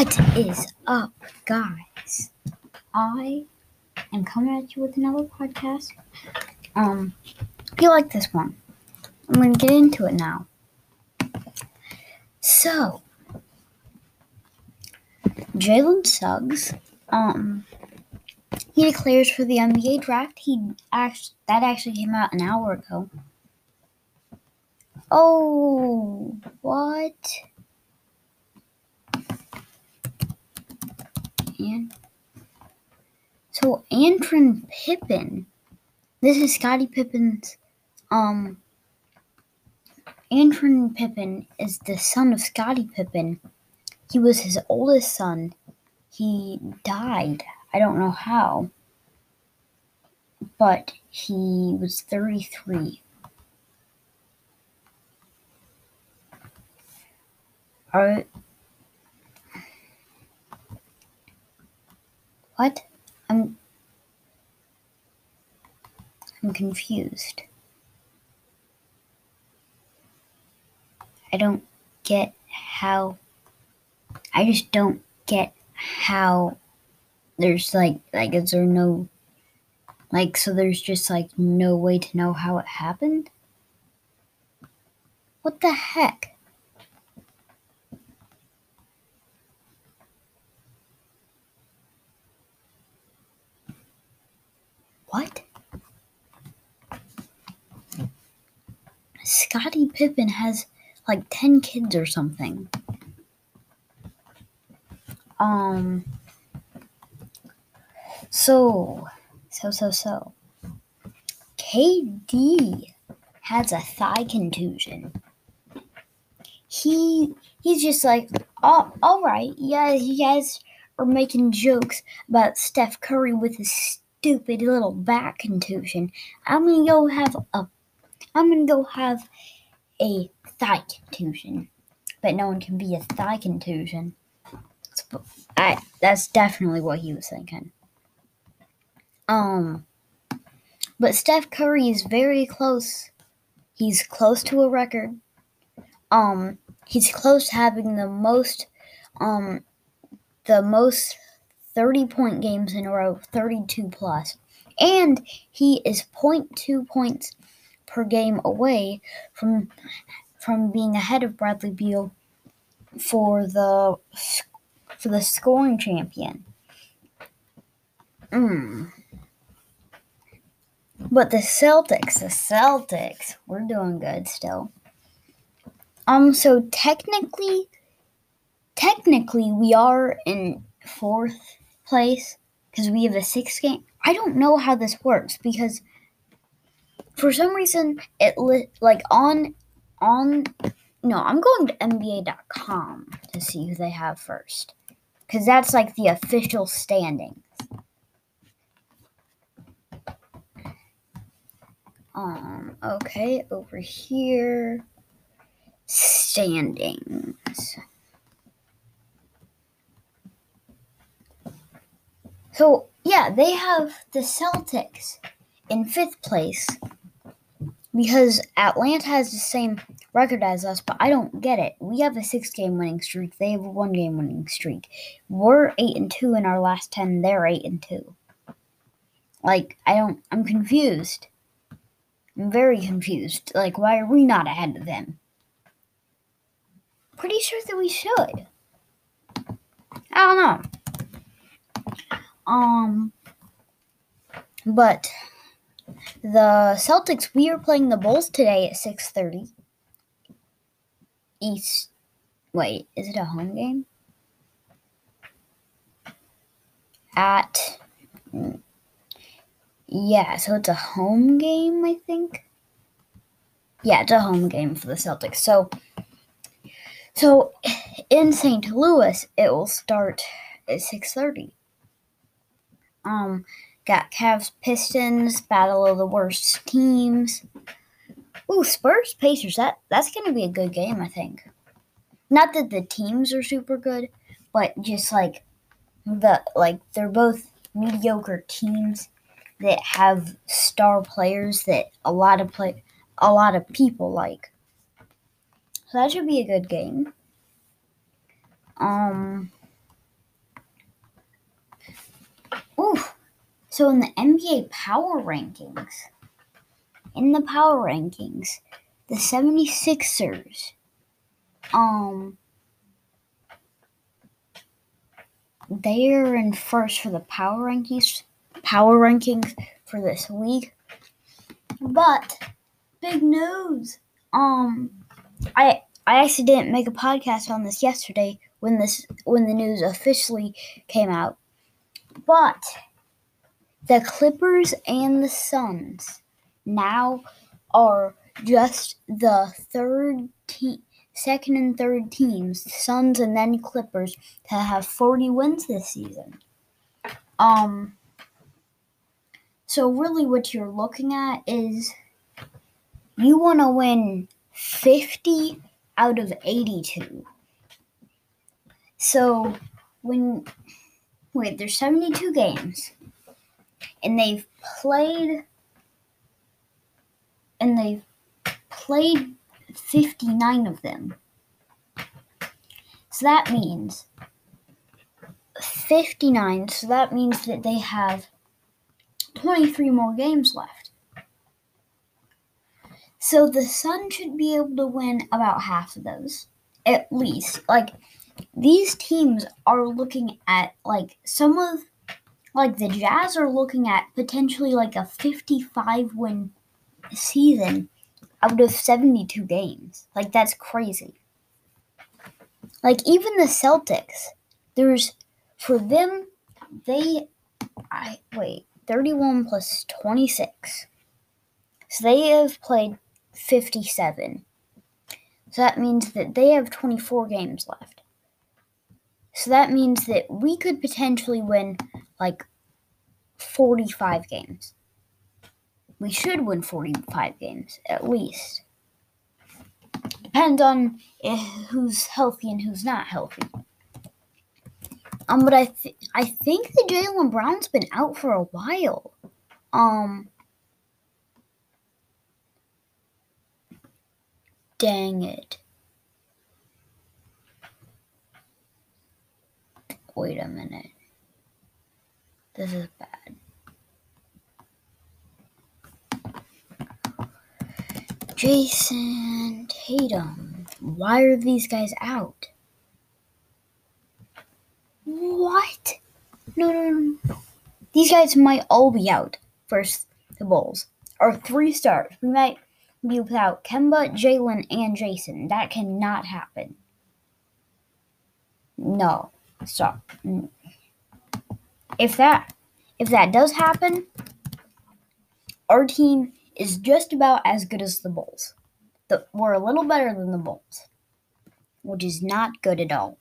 What is up, guys? I am coming at you with another podcast. If you like this one, I'm going to get into it now. So, Jalen Suggs, he declares for the NBA draft. That actually came out an hour ago. Oh, what? So Antron Pippen, this is Scottie Pippen's, Antron Pippen is the son of Scottie Pippen. He was his oldest son. He died. I don't know how, but he was 33. What? I'm confused. I don't get how... I just don't get how there's, like, is there no... Like, so there's just, like, no way to know how it happened? What the heck? What? Scottie Pippen has like 10 kids or something. So. KD has a thigh contusion. He's just like, oh, all right, yeah, you guys are making jokes about Steph Curry with his stupid little back contusion. I'm gonna go have a thigh contusion. But no one can be a thigh contusion. That's definitely what he was thinking. But Steph Curry is very close. He's close to a record. He's close to having the most 30-point games in a row, 32 plus. And he is 0.2 points per game away from being ahead of Bradley Beal for the scoring champion. But the Celtics, we're doing good still. So technically we are in fourth place because we have a 6 game. I don't know how this works because for some reason I'm going to NBA.com to see who they have first because that's like the official standings. Okay, over here, standings. So, yeah, they have the Celtics in 5th place because Atlanta has the same record as us, but I don't get it. We have a 6-game winning streak. They have a 1-game winning streak. We're 8-2 in our last 10. They're 8-2. Like, I'm confused. I'm very confused. Like, why are we not ahead of them? Pretty sure that we should. I don't know. But the Celtics, we are playing the Bulls today at 6:30. East, wait, is it a home game? Yeah, so it's a home game, I think. Yeah, it's a home game for the Celtics. So in St. Louis, it will start at 6:30. Got Cavs, Pistons, battle of the worst teams. Ooh, Spurs, Pacers, that's going to be a good game, I think. Not that the teams are super good, but just, like, they're both mediocre teams that have star players that a lot of people like. So that should be a good game. Oof. So in the NBA power rankings, the 76ers, they are in first for the power rankings for this week. But big news. I actually didn't make a podcast on this yesterday when the news officially came out. But the Clippers and the Suns now are just the second and third teams, Suns and then Clippers, to have 40 wins this season. So really what you're looking at is you want to win 50 out of 82. So there's 72 games, and they've played 59 of them. So that means 59, so that means that they have 23 more games left. So the Suns should be able to win about half of those, at least. Like, these teams are looking at, like, some of, like, the Jazz are looking at potentially, like, a 55-win season out of 72 games. Like, that's crazy. Like, even the Celtics, for them, 31 plus 26. So they have played 57. So that means that they have 24 games left. So that means that we could potentially win, like, 45 games. We should win 45 games, at least. Depends on who's healthy and who's not healthy. But I think that Jaylen Brown's been out for a while. Dang it. Wait a minute. This is bad. Jayson Tatum. Why are these guys out? What? No. These guys might all be out versus the Bulls. Or three stars. We might be without Kemba, Jalen, and Jason. That cannot happen. No. Stop. If that does happen, our team is just about as good as the Bulls. We're a little better than the Bulls, which is not good at all.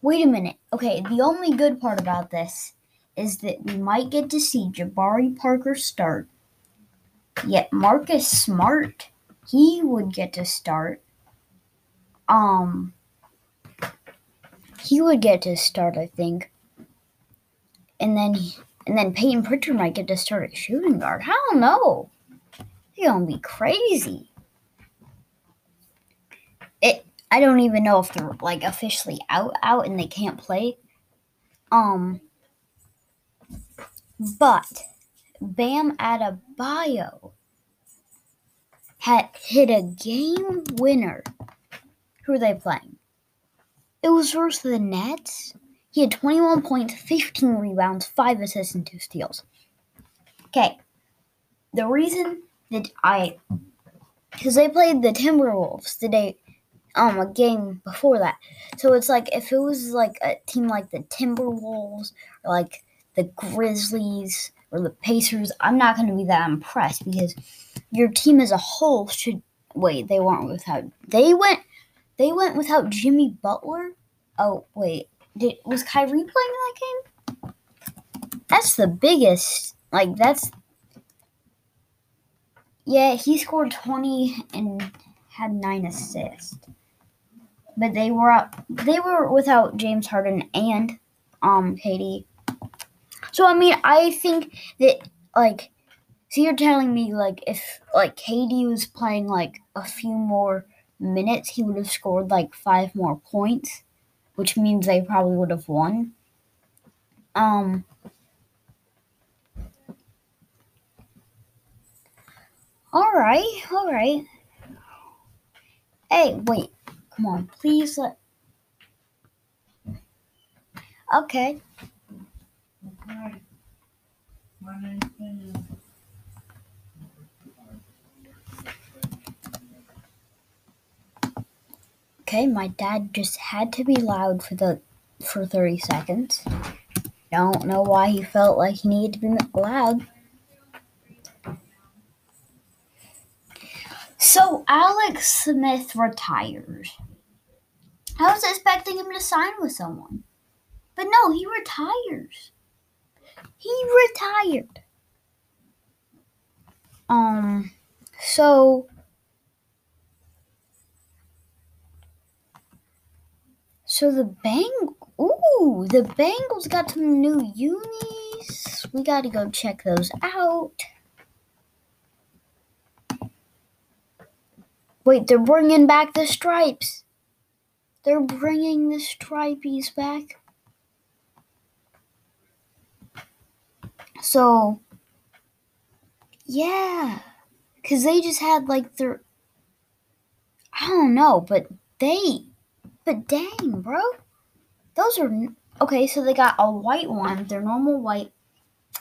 Wait a minute. Okay, the only good part about this is that we might get to see Jabari Parker start. Yet Marcus Smart, he would get to start. He would get to start, I think. And then Peyton Pritchard might get to start at shooting guard. I don't know. They're going to be crazy. I don't even know if they're, like, officially out and they can't play. But Bam Adebayo had hit a game winner. Who are they playing? It was versus the Nets. He had 21 points, 15 rebounds, 5 assists, and 2 steals. Okay. The reason that because they played the Timberwolves today, a game before that. So it's like, if it was like a team like the Timberwolves, or like the Grizzlies, or the Pacers, I'm not going to be that impressed because your team as a whole should, they went without Jimmy Butler? Oh, wait. Was Kyrie playing in that game? That's the biggest. Like, that's... Yeah, he scored 20 and had 9 assists. But they were without James Harden and Katie. So, I mean, I think that, like... So you're telling me, like, if, like, KD was playing, like, a few more minutes, he would have scored, like, 5 more points? Which means they probably would have won. All right. Hey, wait. Come on, please let... Okay. Okay, my dad just had to be loud for 30 seconds. Don't know why he felt like he needed to be loud. So, Alex Smith retired. I was expecting him to sign with someone. But no, he retires. He retired. So the Bengals got some new unis. We got to go check those out. Wait, they're bringing back the stripes. They're bringing the stripies back. So, yeah, because they just had, like, their, I don't know, but dang, bro, those are, okay, so they got a white one, their normal white,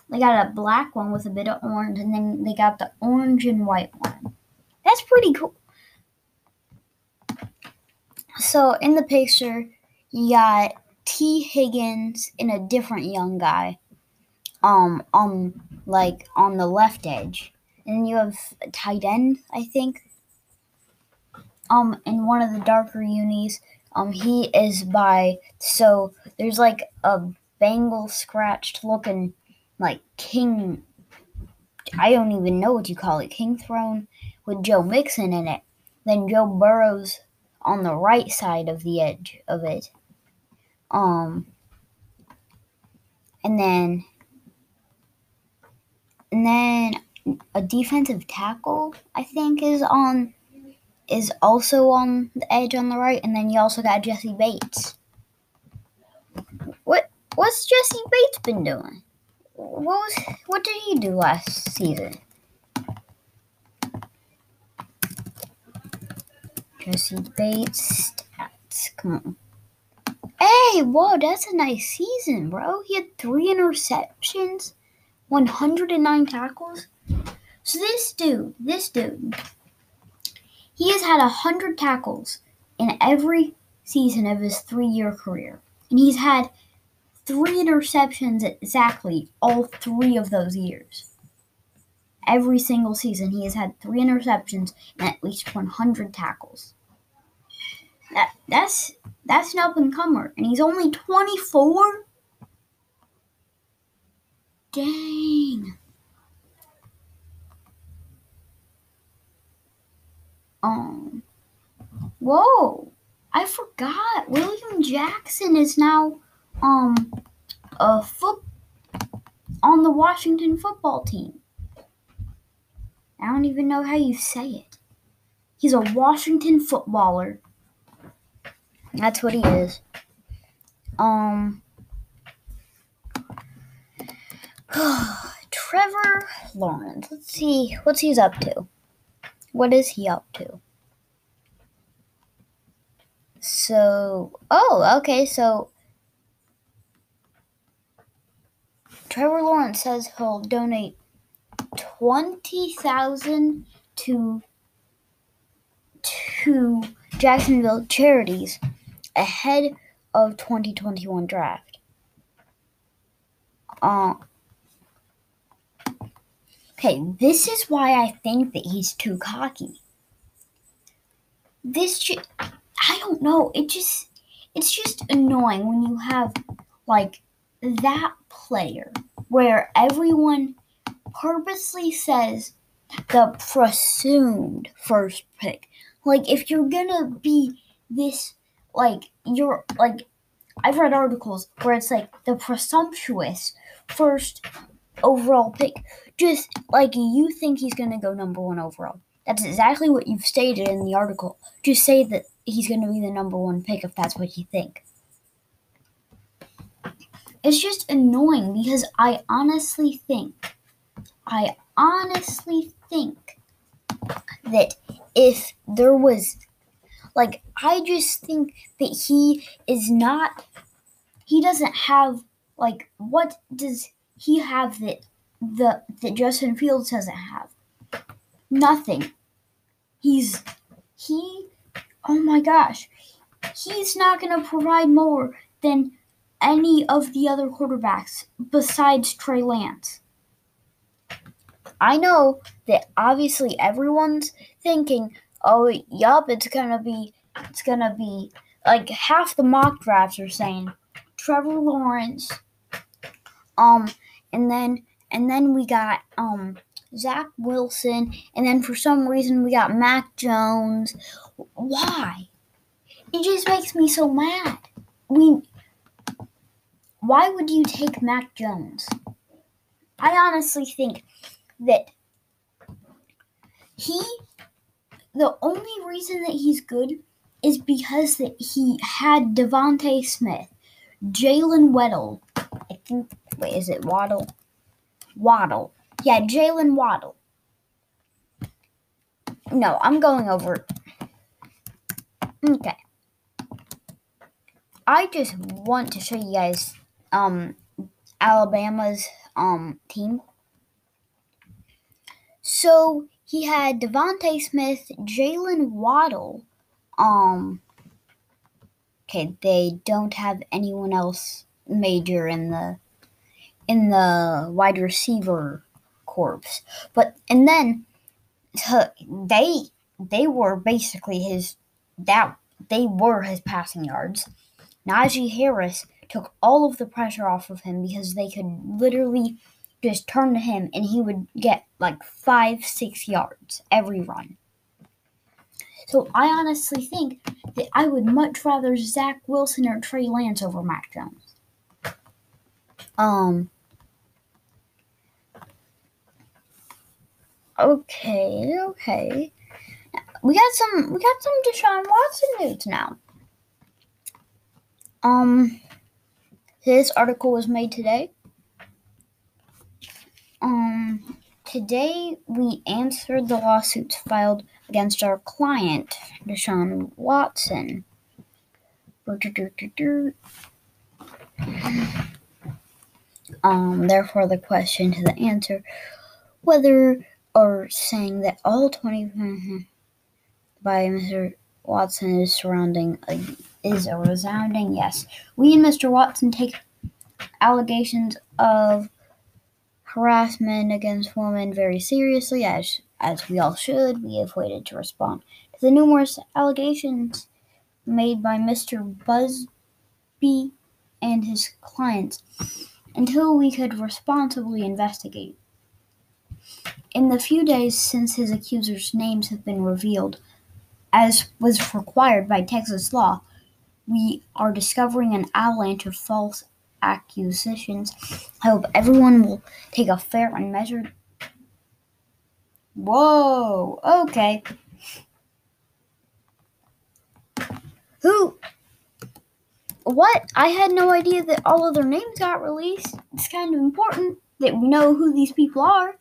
they got a black one with a bit of orange, and then they got the orange and white one. That's pretty cool. So, in the picture, you got T. Higgins and a different young guy. Like on the left edge, and you have a tight end, I think. In one of the darker unis, he is by. So there's like a Bengal scratched looking, like king. I don't even know what you call it, king throne, with Joe Mixon in it. Then Joe Burrow's on the right side of the edge of it. And then a defensive tackle, I think, is also on the edge on the right. And then you also got Jesse Bates. What's Jesse Bates been doing? What did he do last season? Jesse Bates stats. Come on. Hey, whoa, that's a nice season, bro. He had 3 interceptions. 109 tackles. So this dude, he has had 100 tackles in every season of his 3-year career. And he's had 3 interceptions exactly all 3 of those years. Every single season, he has had 3 interceptions and at least 100 tackles. That's an up-and-comer. And he's only 24? Dang. Whoa. I forgot. William Jackson is now on the Washington football team. I don't even know how you say it. He's a Washington footballer. That's what he is. Trevor Lawrence. Let's see what he's up to. What is he up to? So, okay. So, Trevor Lawrence says he'll donate $20,000 to Jacksonville charities ahead of 2021 draft. Okay, this is why I think that he's too cocky. I don't know. It's just annoying when you have, like, that player where everyone purposely says the presumed first pick. Like, if you're gonna be this, like, you're, like, I've read articles where it's, like, the presumptuous first overall pick. Just like you think he's going to go number 1 overall. That's exactly what you've stated in the article. Just say that he's going to be the number 1 pick if that's what you think. It's just annoying because I honestly think that if there was, like, I just think that he doesn't have, like, what does he have that Justin Fields doesn't have? Nothing. Oh my gosh, he's not going to provide more than any of the other quarterbacks besides Trey Lance. I know that obviously everyone's thinking, oh, yup, it's going to be, like, half the mock drafts are saying Trevor Lawrence, and then we got, Zach Wilson, and then for some reason we got Mac Jones. Why? It just makes me so mad. Why would you take Mac Jones? I honestly think that the only reason that he's good is because that he had DeVonta Smith, Jalen Waddle. Waddle. Yeah, Jalen Waddle. No, I'm going over it. Okay. I just want to show you guys Alabama's team. So he had DeVonta Smith, Jalen Waddle. Okay, they don't have anyone else major in the wide receiver corps, but then they were his passing yards. Najee Harris took all of the pressure off of him because they could literally just turn to him and he would get like 5-6 yards every run. So I honestly think that I would much rather Zach Wilson or Trey Lance over Mac Jones. Okay. We got some Deshaun Watson news now. This article was made today. Today we answered the lawsuits filed against our client, Deshaun Watson. Therefore the question to the answer, whether or saying that all 20 by Mr. Watson is a resounding yes. We and Mr. Watson take allegations of harassment against women very seriously, as we all should. We have waited to respond to the numerous allegations made by Mr. Busby and his clients until we could responsibly investigate. In the few days since his accusers' names have been revealed, as was required by Texas law, we are discovering an avalanche of false accusations. I hope everyone will take a fair and measured... Whoa, okay. Who? What? I had no idea that all of their names got released. It's kind of important that we know who these people are.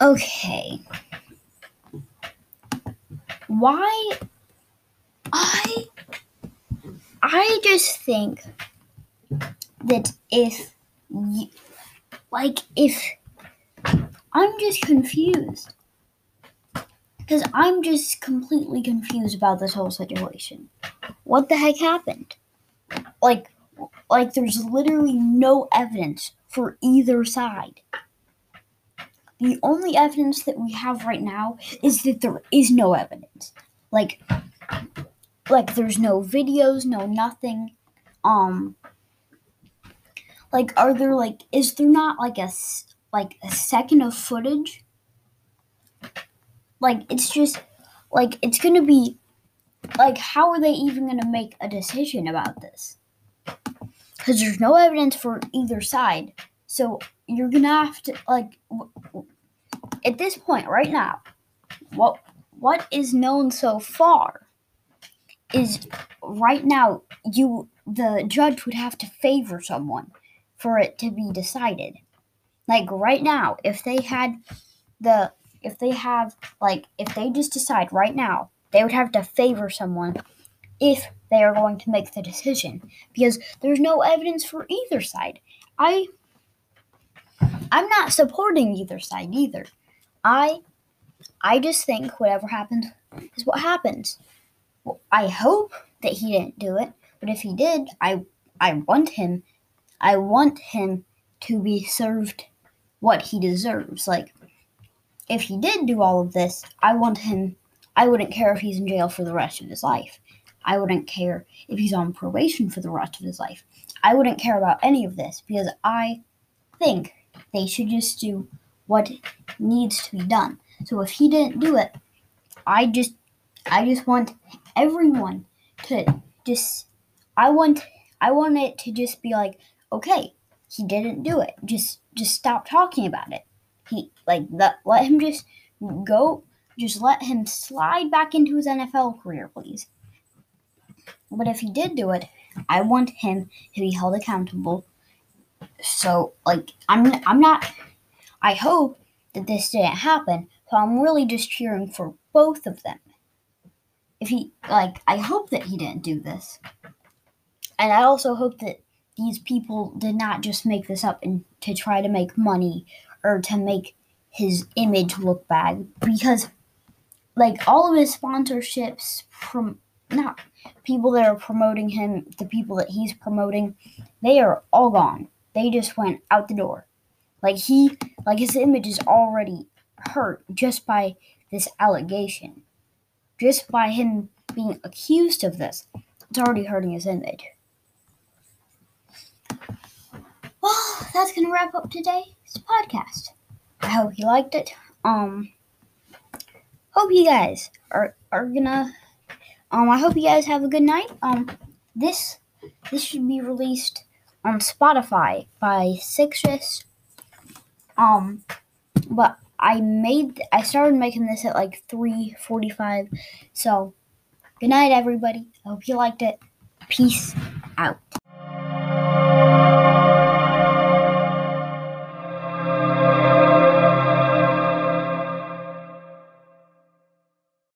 Okay. Why? I just think that if I'm just confused. Because I'm just completely confused about this whole situation. What the heck happened? Like there's literally no evidence for either side. The only evidence that we have right now is that there is no evidence. Like there's no videos, no nothing. Is there not a second of footage? It's going to be, how are they even going to make a decision about this? Because there's no evidence for either side. So you're going to have to, like, at this point right now, what is known so far is right now the judge would have to favor someone for it to be decided. Like right now, if they just decide right now, they would have to favor someone if they are going to make the decision, because there's no evidence for either side. I'm not supporting either side either. I just think whatever happens is what happens. Well, I hope that he didn't do it, but if he did, I want him to be served what he deserves. Like, if he did do all of this, I wouldn't care if he's in jail for the rest of his life. I wouldn't care if he's on probation for the rest of his life. I wouldn't care about any of this, because I think they should just do what needs to be done. So if he didn't do it, I just want everyone to just, I want it to just be like, okay, he didn't do it. Just stop talking about it. Let him just go. Just let him slide back into his NFL career, please. But if he did do it, I want him to be held accountable. So, like, I'm not. I hope that this didn't happen. So I'm really just cheering for both of them. If he, like, I hope that he didn't do this, and I also hope that these people did not just make this up and to try to make money or to make his image look bad, because, like, all of his sponsorships from not people that are promoting him, the people that he's promoting, they are all gone. They just went out the door. Like his image is already hurt just by this allegation, just by him being accused of this. It's already hurting his image. Well, that's going to wrap up today's podcast. I hope you liked it. Hope you guys are gonna. I hope you guys have a good night. This should be released on Spotify by 6ish. But I started making this at like 3:45. So, good night, everybody. I hope you liked it. Peace out.